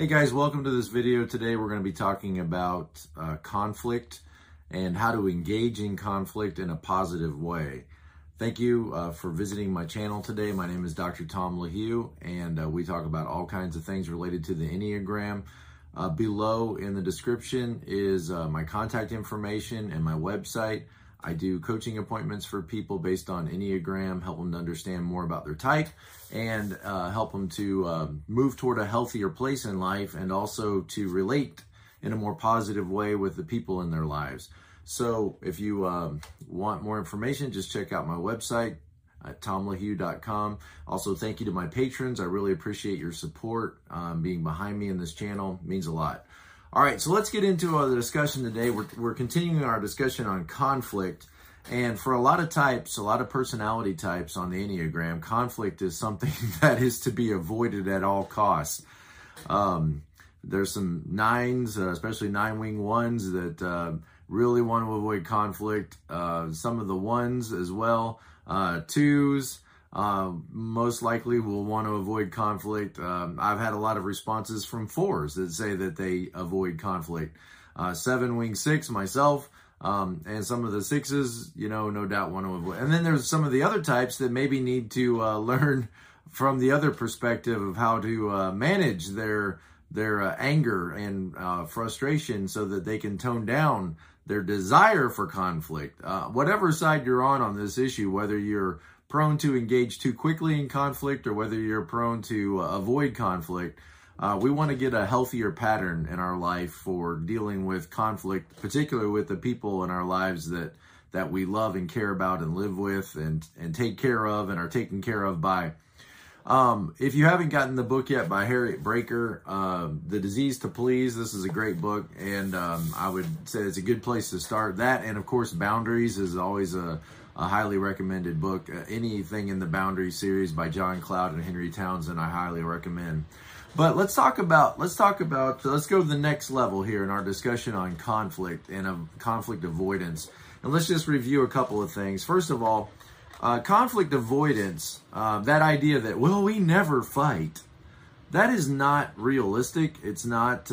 Hey guys, welcome to this video. Today we're going to be talking about conflict and how to engage in conflict in a positive way. Thank you for visiting my channel today. My name is Dr. Tom LaHue, and we talk about all kinds of things related to the Enneagram. Below in the description is my contact information and my website. I do coaching appointments for people based on Enneagram, help them to understand more about their type and help them to move toward a healthier place in life and also to relate in a more positive way with the people in their lives. So if you want more information, just check out my website at tomlahue.com. Also, thank you to my patrons. I really appreciate your support. Being behind me in this channel means a lot. All right, so let's get into the discussion today. We're continuing our discussion on conflict. And for a lot of types, a lot of personality types on the Enneagram, conflict is something that is to be avoided at all costs. There's some nines, especially nine-wing ones, that really want to avoid conflict. Some of the ones as well. Twos most likely will want to avoid conflict. I've had a lot of responses from fours that say that they avoid conflict. 7-wing six, myself, and some of the sixes, you know, no doubt want to avoid. And then there's some of the other types that maybe need to learn from the other perspective of how to manage their anger and frustration so that they can tone down their desire for conflict. Whatever side you're on this issue, whether you're prone to engage too quickly in conflict or whether you're prone to avoid conflict, we want to get a healthier pattern in our life for dealing with conflict, particularly with the people in our lives that we love and care about and live with and take care of and are taken care of by. If you haven't gotten the book yet by Harriet Breaker, The Disease to Please, this is a great book, and I would say it's a good place to start. That, and of course, Boundaries is always a highly recommended book. Anything in the Boundaries series by John Cloud and Henry Townsend, I highly recommend. But let's go to the next level here in our discussion on conflict and conflict avoidance. And let's just review a couple of things. First of all, conflict avoidance, that idea that, well, we never fight, that is not realistic. It's not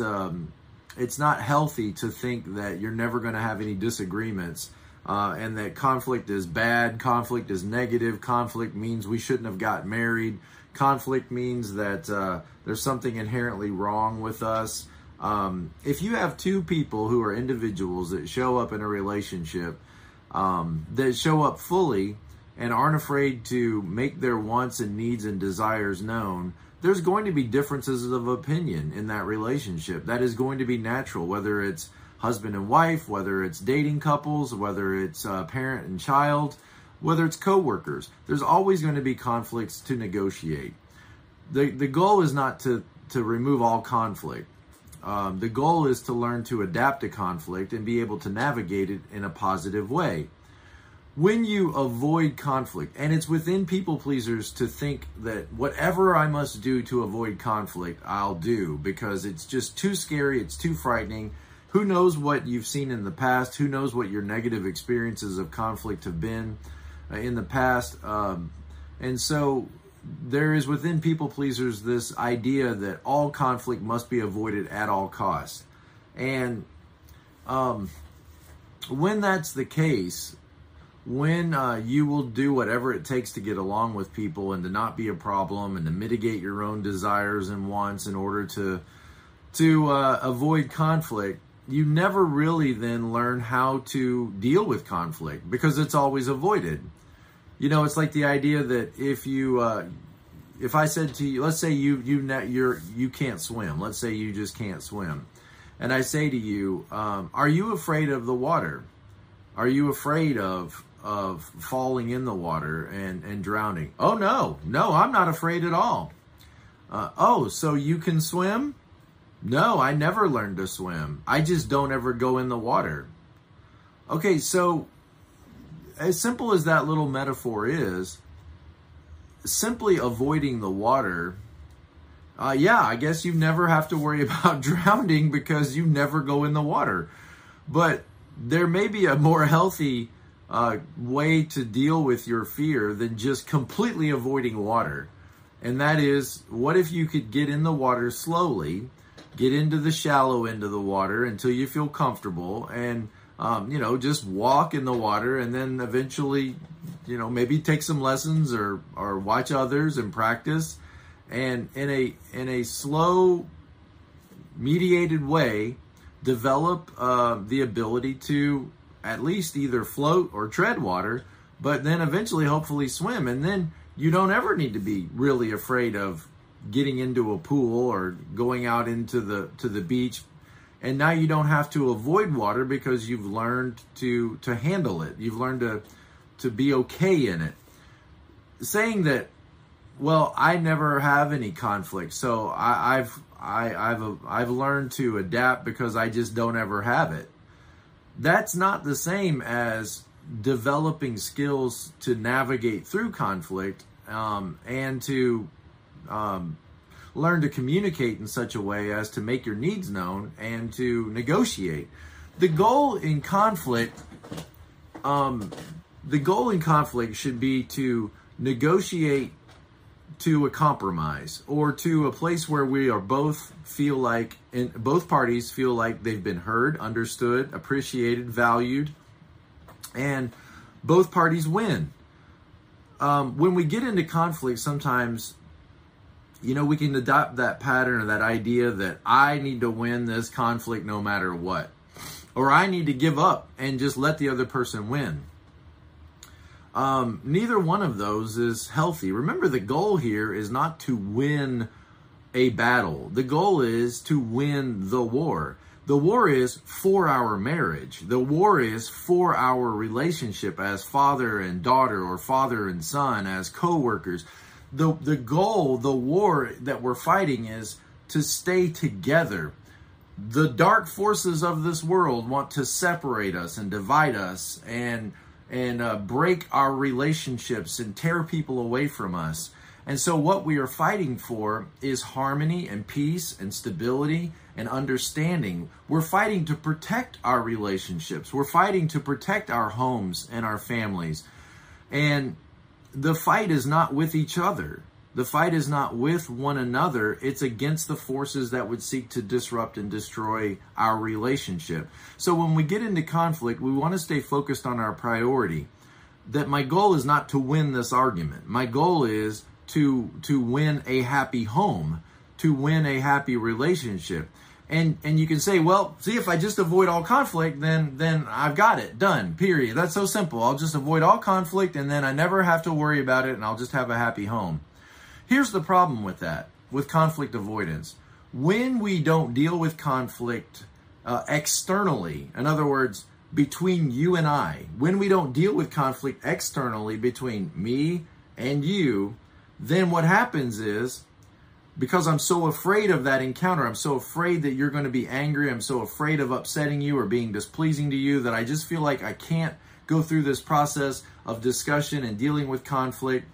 healthy to think that you're never going to have any disagreements. And that conflict is bad, conflict is negative, conflict means we shouldn't have got married, conflict means that there's something inherently wrong with us. If you have two people who are individuals that show up in a relationship, that show up fully and aren't afraid to make their wants and needs and desires known, there's going to be differences of opinion in that relationship. That is going to be natural, whether it's husband and wife, whether it's dating couples, whether it's parent and child, whether it's coworkers. There's always going to be conflicts to negotiate. The goal is not to remove all conflict. The goal is to learn to adapt to conflict and be able to navigate it in a positive way. When you avoid conflict, and it's within people pleasers to think that whatever I must do to avoid conflict, I'll do, because it's just too scary, it's too frightening. Who knows what you've seen in the past? Who knows what your negative experiences of conflict have been in the past? And so there is within people pleasers this idea that all conflict must be avoided at all costs. And when that's the case, when you will do whatever it takes to get along with people and to not be a problem and to mitigate your own desires and wants in order to avoid conflict, you never really then learn how to deal with conflict because it's always avoided. You know, it's like the idea that if I said to you, let's say you can't swim. Let's say you just can't swim. And I say to you, are you afraid of the water? Are you afraid of falling in the water and drowning? Oh, no, I'm not afraid at all. Oh, so you can swim? No, I never learned to swim. I just don't ever go in the water. Okay, so as simple as that little metaphor is, simply avoiding the water, yeah, I guess you never have to worry about drowning because you never go in the water. But there may be a more healthy way to deal with your fear than just completely avoiding water. And that is, what if you could get in the water slowly get into the shallow end of the water until you feel comfortable and, you know, just walk in the water and then eventually, you know, maybe take some lessons or watch others and practice. And in a slow, mediated way, develop the ability to at least either float or tread water, but then eventually hopefully swim. And then you don't ever need to be really afraid of getting into a pool or going out into the beach. And now you don't have to avoid water because you've learned to handle it. You've learned to be okay in it. Saying that, well, I never have any conflict, so I've learned to adapt because I just don't ever have it. That's not the same as developing skills to navigate through conflict and to learn to communicate in such a way as to make your needs known and to negotiate. The goal in conflict should be to negotiate to a compromise or to a place where we are both parties feel like they've been heard, understood, appreciated, valued, and both parties win. When we get into conflict, sometimes, you know, we can adopt that pattern or that idea that I need to win this conflict no matter what, or I need to give up and just let the other person win. Neither one of those is healthy. Remember, the goal here is not to win a battle. The goal is to win the war. The war is for our marriage. The war is for our relationship as father and daughter or father and son, as co-workers. The goal, the war that we're fighting is to stay together. The dark forces of this world want to separate us and divide us and break our relationships and tear people away from us. And so what we are fighting for is harmony and peace and stability and understanding. We're fighting to protect our relationships. We're fighting to protect our homes and our families. And the fight is not with each other. The fight is not with one another. It's against the forces that would seek to disrupt and destroy our relationship. So when we get into conflict, we want to stay focused on our priority. That my goal is not to win this argument. My goal is to win a happy home, to win a happy relationship. And you can say, well, see, if I just avoid all conflict, then I've got it done, period. That's so simple. I'll just avoid all conflict and then I never have to worry about it and I'll just have a happy home. Here's the problem with that, with conflict avoidance. When we don't deal with conflict externally, in other words, between you and I, when we don't deal with conflict externally between me and you, then what happens is, because I'm so afraid of that encounter, I'm so afraid that you're going to be angry, I'm so afraid of upsetting you or being displeasing to you, that I just feel like I can't go through this process of discussion and dealing with conflict.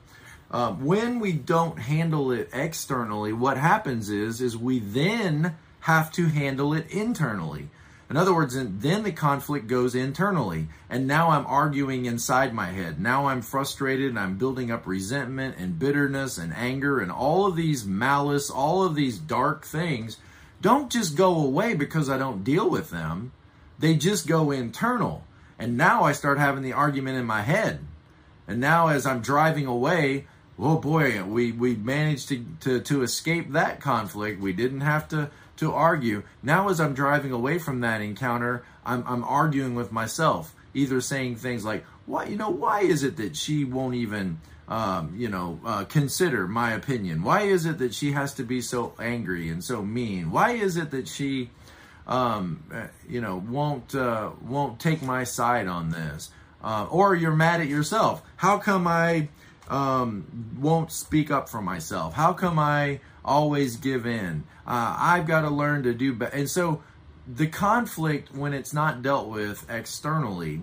When we don't handle it externally, what happens is we then have to handle it internally. In other words, then the conflict goes internally. And now I'm arguing inside my head. Now I'm frustrated and I'm building up resentment and bitterness and anger and all of these malice, all of these dark things don't just go away because I don't deal with them. They just go internal. And now I start having the argument in my head. And now as I'm driving away, oh boy, we managed to escape that conflict. We didn't have to argue. Now as I'm driving away from that encounter, I'm arguing with myself, either saying things like, why is it that she won't even consider my opinion? Why is it that she has to be so angry and so mean? Why is it that she won't take my side on this? Or you're mad at yourself. How come I won't speak up for myself? How come I always give in? I've got to learn to do better. And so the conflict, when it's not dealt with externally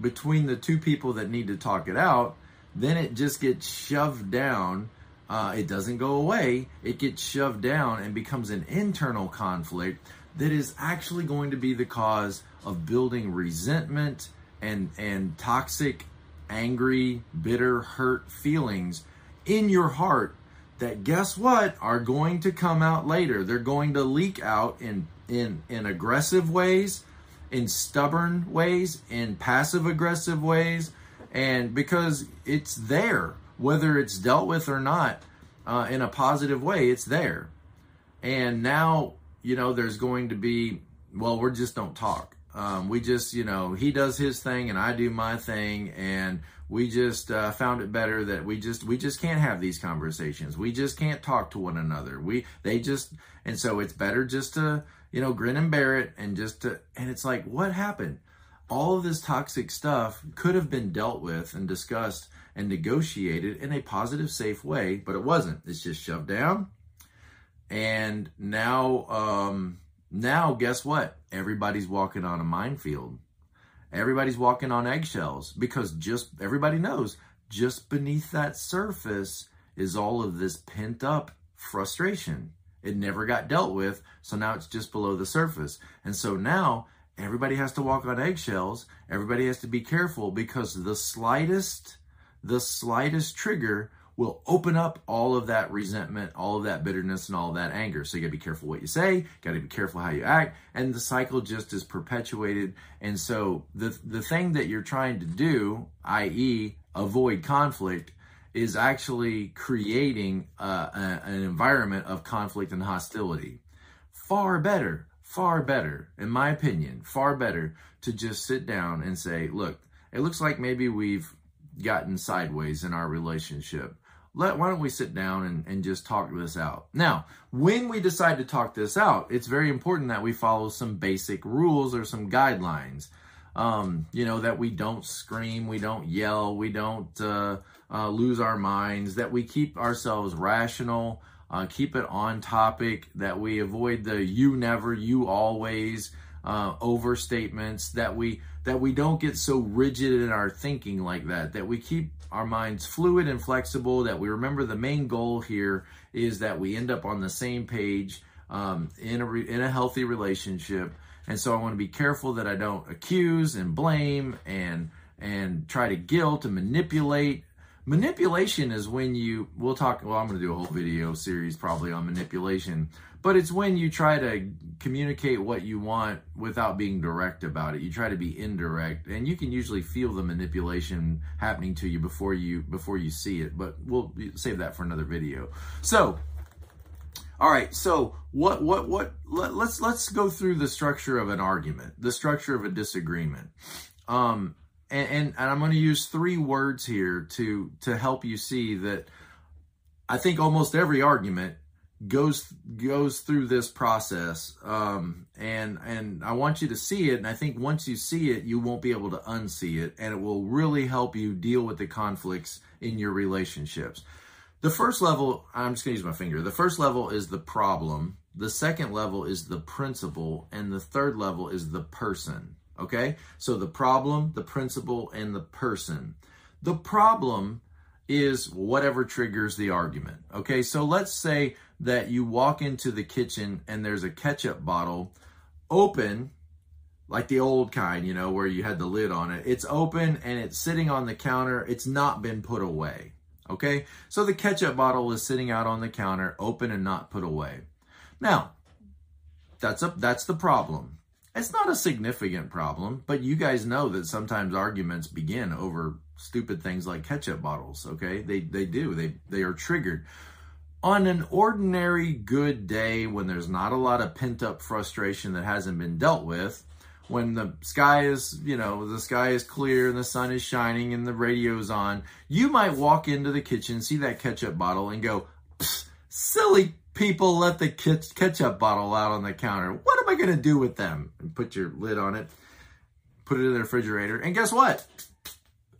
between the two people that need to talk it out, then it just gets shoved down. It doesn't go away. It gets shoved down and becomes an internal conflict that is actually going to be the cause of building resentment and toxic, angry, bitter, hurt feelings in your heart that, guess what, are going to come out later. They're going to leak out in aggressive ways, in stubborn ways, in passive-aggressive ways, and because it's there, whether it's dealt with or not, in a positive way, it's there. And now, you know, there's going to be, well, we just don't talk. We just, you know, he does his thing and I do my thing, and we just found it better that we just can't have these conversations. We just can't talk to one another. And so it's better just to, you know, grin and bear it, and and it's like, what happened? All of this toxic stuff could have been dealt with and discussed and negotiated in a positive, safe way, but it wasn't. It's just shoved down. And now guess what? Everybody's walking on a minefield. Everybody's walking on eggshells, because everybody knows just beneath that surface is all of this pent up frustration. It never got dealt with. So now it's just below the surface. And so now everybody has to walk on eggshells. Everybody has to be careful, because the slightest trigger will open up all of that resentment, all of that bitterness, and all of that anger. So you gotta be careful what you say, gotta be careful how you act, and the cycle just is perpetuated. And so the thing that you're trying to do, i.e. avoid conflict, is actually creating an environment of conflict and hostility. Far better, in my opinion, far better to just sit down and say, look, it looks like maybe we've gotten sideways in our relationship. Why don't we sit down and just talk this out? Now, when we decide to talk this out, it's very important that we follow some basic rules or some guidelines. You know, that we don't scream, we don't yell, we don't lose our minds, that we keep ourselves rational, keep it on topic, that we avoid the you never, you always overstatements, that we don't get so rigid in our thinking like that we keep our minds fluid and flexible, that we remember the main goal here is that we end up on the same page in a healthy relationship. And so I want to be careful that I don't accuse and blame and try to guilt and manipulate. Manipulation is when I'm going to do a whole video series probably on manipulation. But it's when you try to communicate what you want without being direct about it. You try to be indirect, and you can usually feel the manipulation happening to you before you see it. But we'll save that for another video. So, all right. So let's go through the structure of an argument, the structure of a disagreement. And I'm going to use three words here to help you see that I think almost every argument goes through this process, and I want you to see it, and I think once you see it, you won't be able to unsee it, and it will really help you deal with the conflicts in your relationships. The first level, I'm just gonna use my finger. The first level is the problem. The second level is the principle, and the third level is the person, okay? So the problem, the principle, and the person. The problem is whatever triggers the argument, okay? So let's say that you walk into the kitchen and there's a ketchup bottle open, like the old kind, you know, where you had the lid on it. It's open and it's sitting on the counter. It's not been put away, okay? So the ketchup bottle is sitting out on the counter, open and not put away. Now, that's the problem. It's not a significant problem, but you guys know that sometimes arguments begin over stupid things like ketchup bottles, okay? They do. They are triggered. On an ordinary good day, when there's not a lot of pent-up frustration that hasn't been dealt with, when the sky is clear and the sun is shining and the radio's on, you might walk into the kitchen, see that ketchup bottle, and go, silly people let the ketchup bottle out on the counter. What am I going to do with them? And put your lid on it, put it in the refrigerator, and guess what?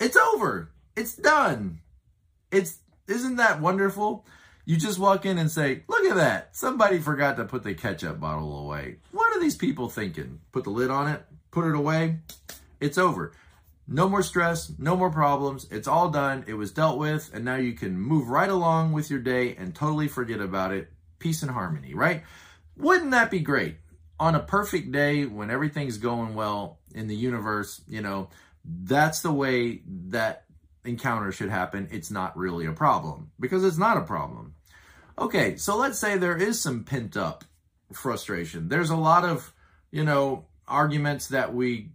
It's over. It's done. Isn't that wonderful? You just walk in and say, look at that. Somebody forgot to put the ketchup bottle away. What are these people thinking? Put the lid on it, put it away. It's over. No more stress, no more problems. It's all done. It was dealt with. And now you can move right along with your day and totally forget about it. Peace and harmony, right? Wouldn't that be great? On a perfect day when everything's going well in the universe, you know, that's the way that encounter should happen. It's not really a problem because it's not a problem. Okay, so let's say there is some pent-up frustration. There's a lot of, you know, arguments that we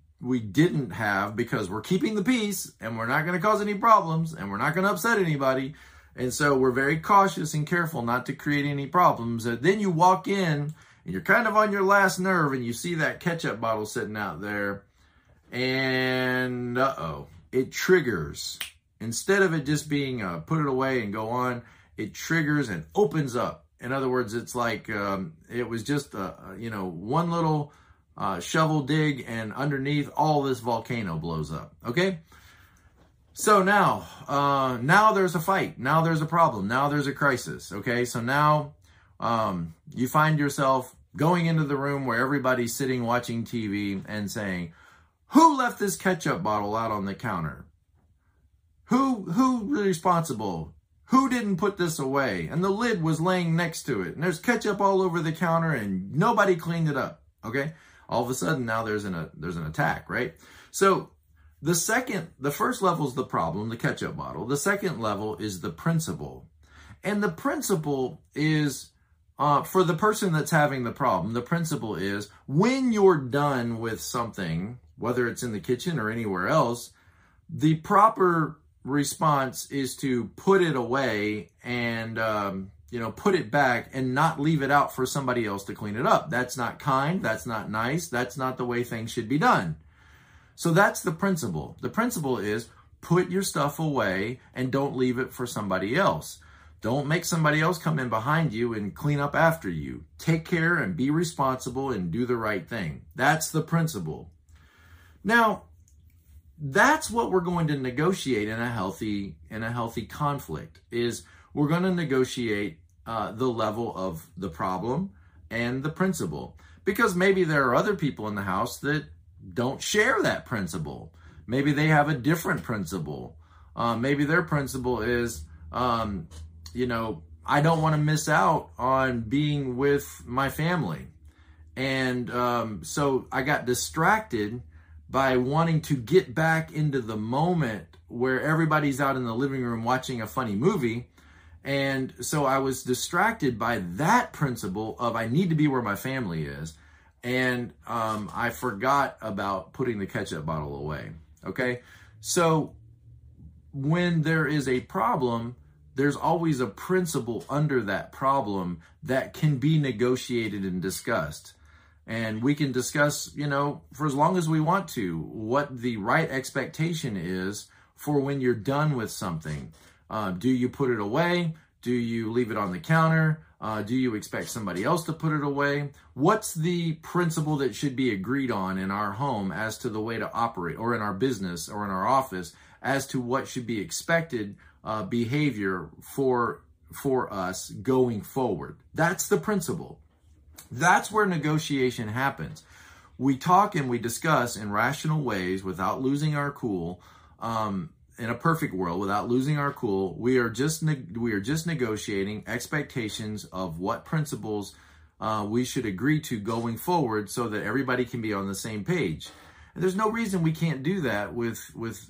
didn't have because we're keeping the peace and we're not going to cause any problems and we're not going to upset anybody. And so we're very cautious and careful not to create any problems. And then you walk in and you're kind of on your last nerve and you see that ketchup bottle sitting out there and uh-oh, it triggers. Instead of it just being put it away and go on, it triggers and opens up. In other words, it's like it was just, you know, one little shovel dig and underneath all this volcano blows up. Okay. So now, there's a fight. Now there's a problem. Now there's a crisis. Okay. So now you find yourself going into the room where everybody's sitting watching TV and saying, who left this ketchup bottle out on the counter? Who's responsible? Who didn't put this away? And the lid was laying next to it. And there's ketchup all over the counter and nobody cleaned it up. Okay. All of a sudden now there's an attack, right? So the first level is the problem, the ketchup bottle. The second level is the principle. And the principle is, for the person that's having the problem, the principle is when you're done with something, whether it's in the kitchen or anywhere else, the proper response is to put it away and, you know, put it back and not leave it out for somebody else to clean it up. That's not kind. That's not nice. That's not the way things should be done. So that's the principle. The principle is put your stuff away and don't leave it for somebody else. Don't make somebody else come in behind you and clean up after you. Take care and be responsible and do the right thing. That's the principle. Now, that's what we're going to negotiate in a healthy conflict, is we're going to negotiate the level of the problem and the principle. Because maybe there are other people in the house that don't share that principle. Maybe they have a different principle. Maybe their principle is, you know, I don't want to miss out on being with my family. And so I got distracted by wanting to get back into the moment where everybody's out in the living room watching a funny movie. And so I was distracted by that principle of I need to be where my family is. And I forgot about putting the ketchup bottle away, okay? So when there is a problem, there's always a principle under that problem that can be negotiated and discussed. And we can discuss, you know, for as long as we want to, what the right expectation is for when you're done with something. Do you put it away? Do you leave it on the counter? Do you expect somebody else to put it away? What's the principle that should be agreed on in our home as to the way to operate, or in our business or in our office, as to what should be expected behavior for us going forward? That's the principle. That's where negotiation happens. We talk and we discuss in rational ways without losing our cool. In a perfect world, without losing our cool, we are just negotiating expectations of what principles we should agree to going forward, so that everybody can be on the same page. And there's no reason we can't do that with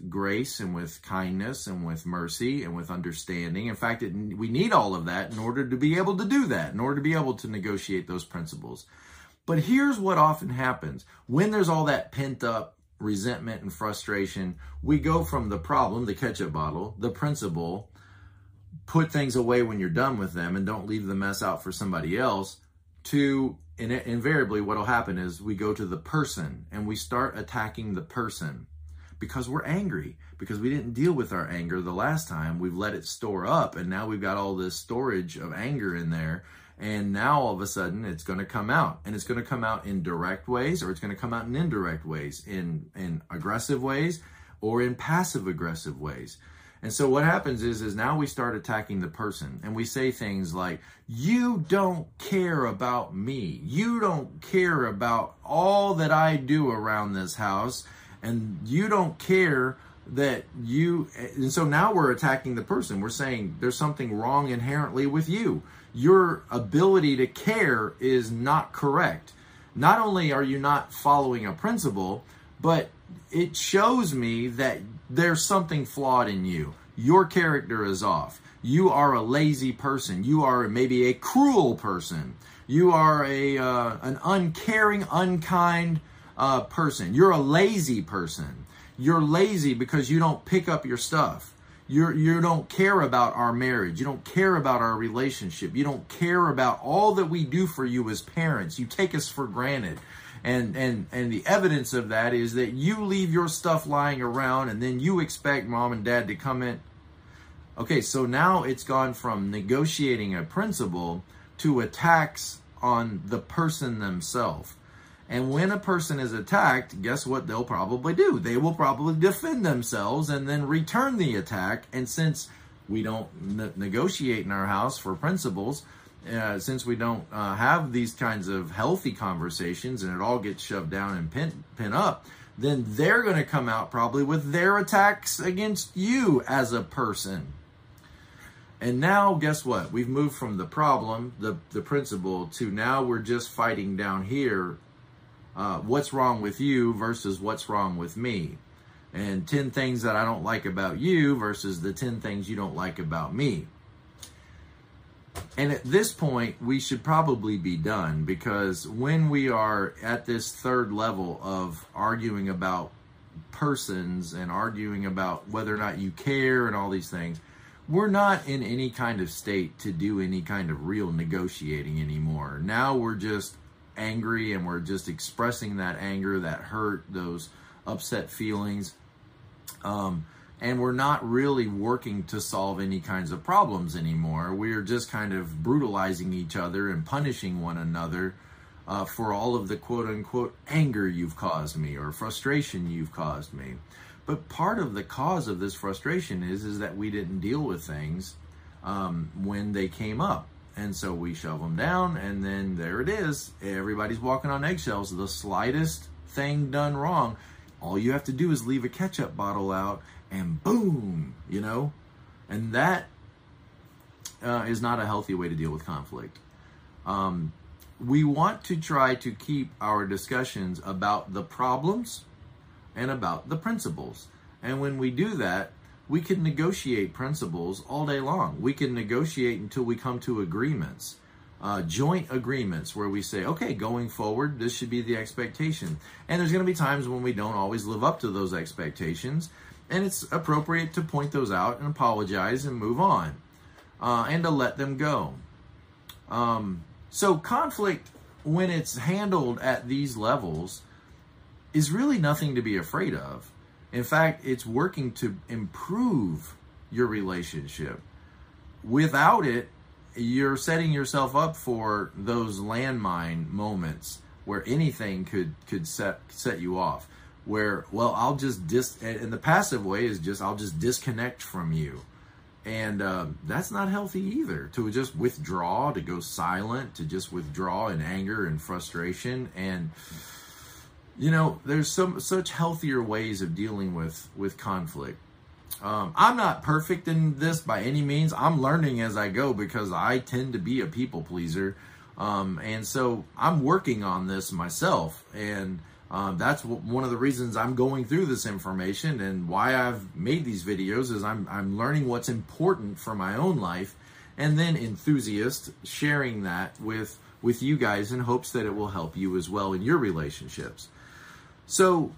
grace and with kindness and with mercy and with understanding. In fact, we need all of that in order to be able to do that, in order to be able to negotiate those principles. But here's what often happens when there's all that pent up resentment and frustration. We go from the problem, the ketchup bottle, the principle, put things away when you're done with them and don't leave the mess out for somebody else, to invariably what'll happen is we go to the person and we start attacking the person because we're angry, because we didn't deal with our anger the last time. We've let it store up and now we've got all this storage of anger in there. And now all of a sudden it's going to come out, and it's going to come out in direct ways, or it's going to come out in indirect ways, in aggressive ways or in passive aggressive ways. And so what happens is now we start attacking the person, and we say things like, you don't care about me. You don't care about all that I do around this house, and you don't care that you, and so now we're attacking the person. We're saying there's something wrong inherently with you. Your ability to care is not correct. Not only are you not following a principle, but it shows me that there's something flawed in you. Your character is off. you are a lazy person. You are maybe a cruel person. You are an uncaring, unkind person. You're a lazy person. You're lazy because you don't pick up your stuff. You don't care about our marriage. You don't care about our relationship. You don't care about all that we do for you as parents. You take us for granted. And the evidence of that is that you leave your stuff lying around and then you expect mom and dad to come in. Okay, so now it's gone from negotiating a principle to attacks on the person themselves. And when a person is attacked, guess what they'll probably do? They will probably defend themselves and then return the attack. And since we don't negotiate in our house for principles, since we don't have these kinds of healthy conversations and it all gets shoved down and pin up, then they're going to come out probably with their attacks against you as a person. And now, guess what? We've moved from the problem, the principle, to now we're just fighting down here. What's wrong with you versus what's wrong with me. And 10 things that I don't like about you versus the 10 things you don't like about me. And at this point, we should probably be done, because when we are at this third level of arguing about persons and arguing about whether or not you care and all these things, we're not in any kind of state to do any kind of real negotiating anymore. Now we're just angry, and we're just expressing that anger, that hurt, those upset feelings, and we're not really working to solve any kinds of problems anymore. We're just kind of brutalizing each other and punishing one another for all of the quote-unquote anger you've caused me or frustration you've caused me. But part of the cause of this frustration is that we didn't deal with things when they came up. And so we shove them down, and then there it is. Everybody's walking on eggshells. The slightest thing done wrong, all you have to do is leave a ketchup bottle out, and boom, you know? And that is not a healthy way to deal with conflict. We want to try to keep our discussions about the problems and about the principles. And when we do that, we can negotiate principles all day long. We can negotiate until we come to agreements, joint agreements, where we say, okay, going forward, this should be the expectation. And there's going to be times when we don't always live up to those expectations, and it's appropriate to point those out and apologize and move on, and to let them go. So conflict, when it's handled at these levels, is really nothing to be afraid of. In fact, it's working to improve your relationship. Without it, you're setting yourself up for those landmine moments where anything could set you off. Where, well, I'll just and the passive way is just, I'll just disconnect from you. And that's not healthy either, to just withdraw, to go silent, to just withdraw in anger and frustration. And you know, there's such healthier ways of dealing with conflict. I'm not perfect in this by any means. I'm learning as I go, because I tend to be a people pleaser. And so I'm working on this myself. And that's one of the reasons I'm going through this information, and why I've made these videos is I'm learning what's important for my own life, and then enthusiast sharing that with you guys in hopes that it will help you as well in your relationships. So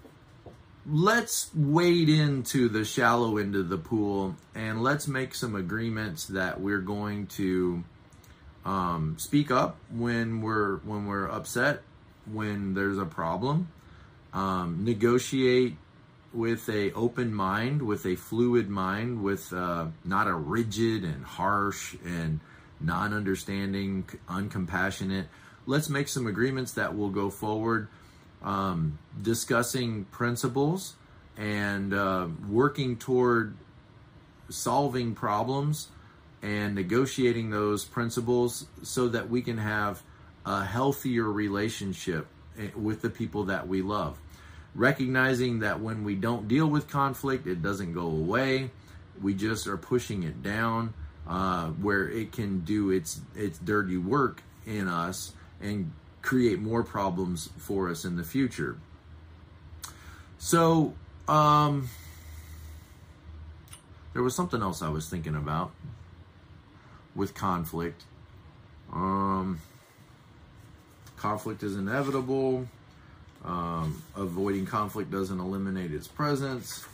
let's wade into the shallow end of the pool, and let's make some agreements that we're going to speak up when we're upset, when there's a problem. Negotiate with a open mind, with a fluid mind, with not a rigid and harsh and non-understanding, uncompassionate. Let's make some agreements that will go forward. Discussing principles and working toward solving problems and negotiating those principles so that we can have a healthier relationship with the people that we love. Recognizing that when we don't deal with conflict, it doesn't go away. We just are pushing it down where it can do its dirty work in us and create more problems for us in the future. So, there was something else I was thinking about. with conflict. Conflict is inevitable. Avoiding conflict doesn't eliminate its presence.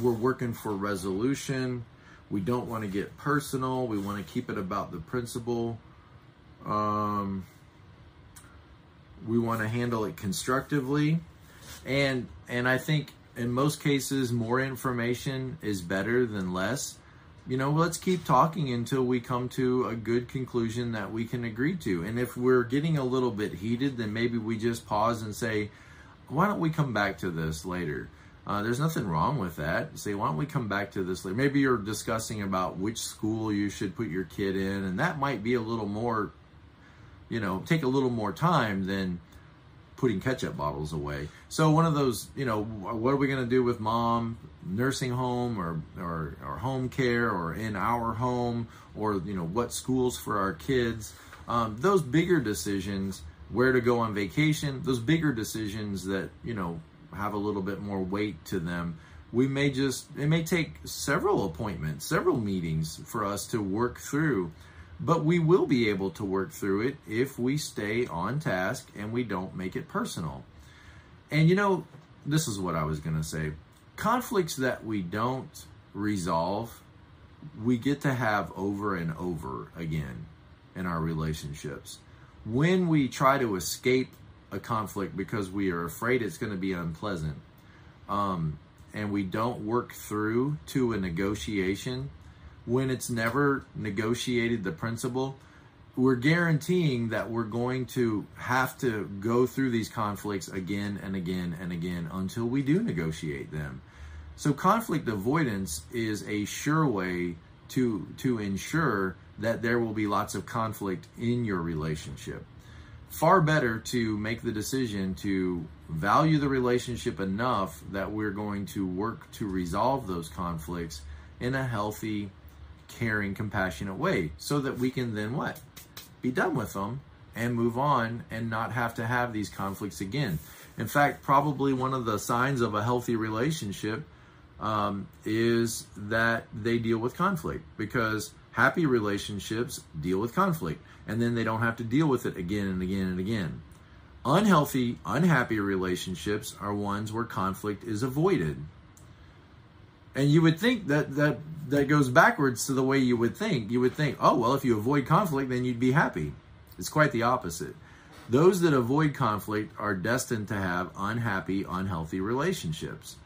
We're working for resolution. We don't want to get personal. We want to keep it about the principle. We want to handle it constructively. And I think in most cases, more information is better than less. You know, let's keep talking until we come to a good conclusion that we can agree to. And if we're getting a little bit heated, then maybe we just pause and say, why don't we come back to this later? There's nothing wrong with that. Say, why don't we come back to this later? Maybe you're discussing about which school you should put your kid in, and that might be a little more, you know, take a little more time than putting ketchup bottles away. So one of those, you know, what are we going to do with mom? Nursing home or home care or in our home, or, you know, what schools for our kids? Those bigger decisions, where to go on vacation, those bigger decisions that, you know, have a little bit more weight to them. We may just, it may take several appointments, several meetings for us to work through, but we will be able to work through it if we stay on task and we don't make it personal. And you know, this is what I was going to say. Conflicts that we don't resolve, we get to have over and over again in our relationships. When we try to escape a conflict because we are afraid it's going to be unpleasant, and we don't work through to a negotiation, when it's never negotiated the principle, we're guaranteeing that we're going to have to go through these conflicts again and again and again until we do negotiate them. So conflict avoidance is a sure way to ensure that there will be lots of conflict in your relationship. Far better to make the decision to value the relationship enough that we're going to work to resolve those conflicts in a healthy, caring, compassionate way, so that we can then what? Be done with them and move on and not have to have these conflicts again. In fact, probably one of the signs of a healthy relationship is that they deal with conflict, because happy relationships deal with conflict, and then they don't have to deal with it again and again and again. Unhealthy, unhappy relationships are ones where conflict is avoided. And you would think that goes backwards to the way you would think. You would think, oh, well, if you avoid conflict, then you'd be happy. It's quite the opposite. Those that avoid conflict are destined to have unhappy, unhealthy relationships.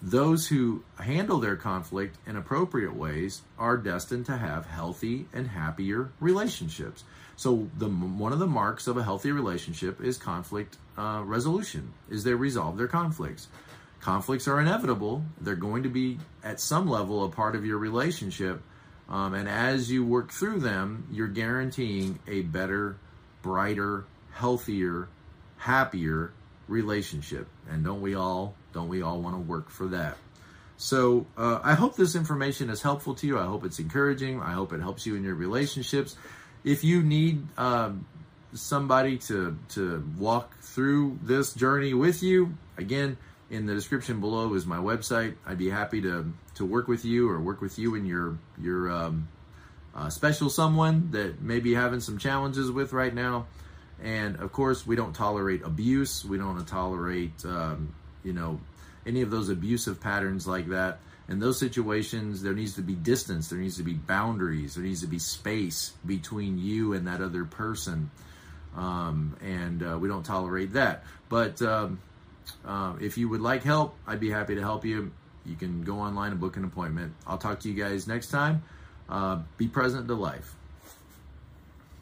Those who handle their conflict in appropriate ways are destined to have healthy and happier relationships. So one of the marks of a healthy relationship is conflict resolution, is they resolve their conflicts. Conflicts are inevitable. They're going to be, at some level, a part of your relationship. And as you work through them, you're guaranteeing a better, brighter, healthier, happier relationship. And don't we all want to work for that? So I hope this information is helpful to you. I hope it's encouraging. I hope it helps you in your relationships. If you need somebody to walk through this journey with you, again, in the description below is my website. I'd be happy to work with you, or work with you and your special someone that may be having some challenges with right now. And of course, we don't tolerate abuse. We don't tolerate, you know, any of those abusive patterns like that. In those situations, there needs to be distance. There needs to be boundaries. There needs to be space between you and that other person. And we don't tolerate that. But, if you would like help, I'd be happy to help you. You can go online and book an appointment. I'll talk to you guys next time. Be present to life.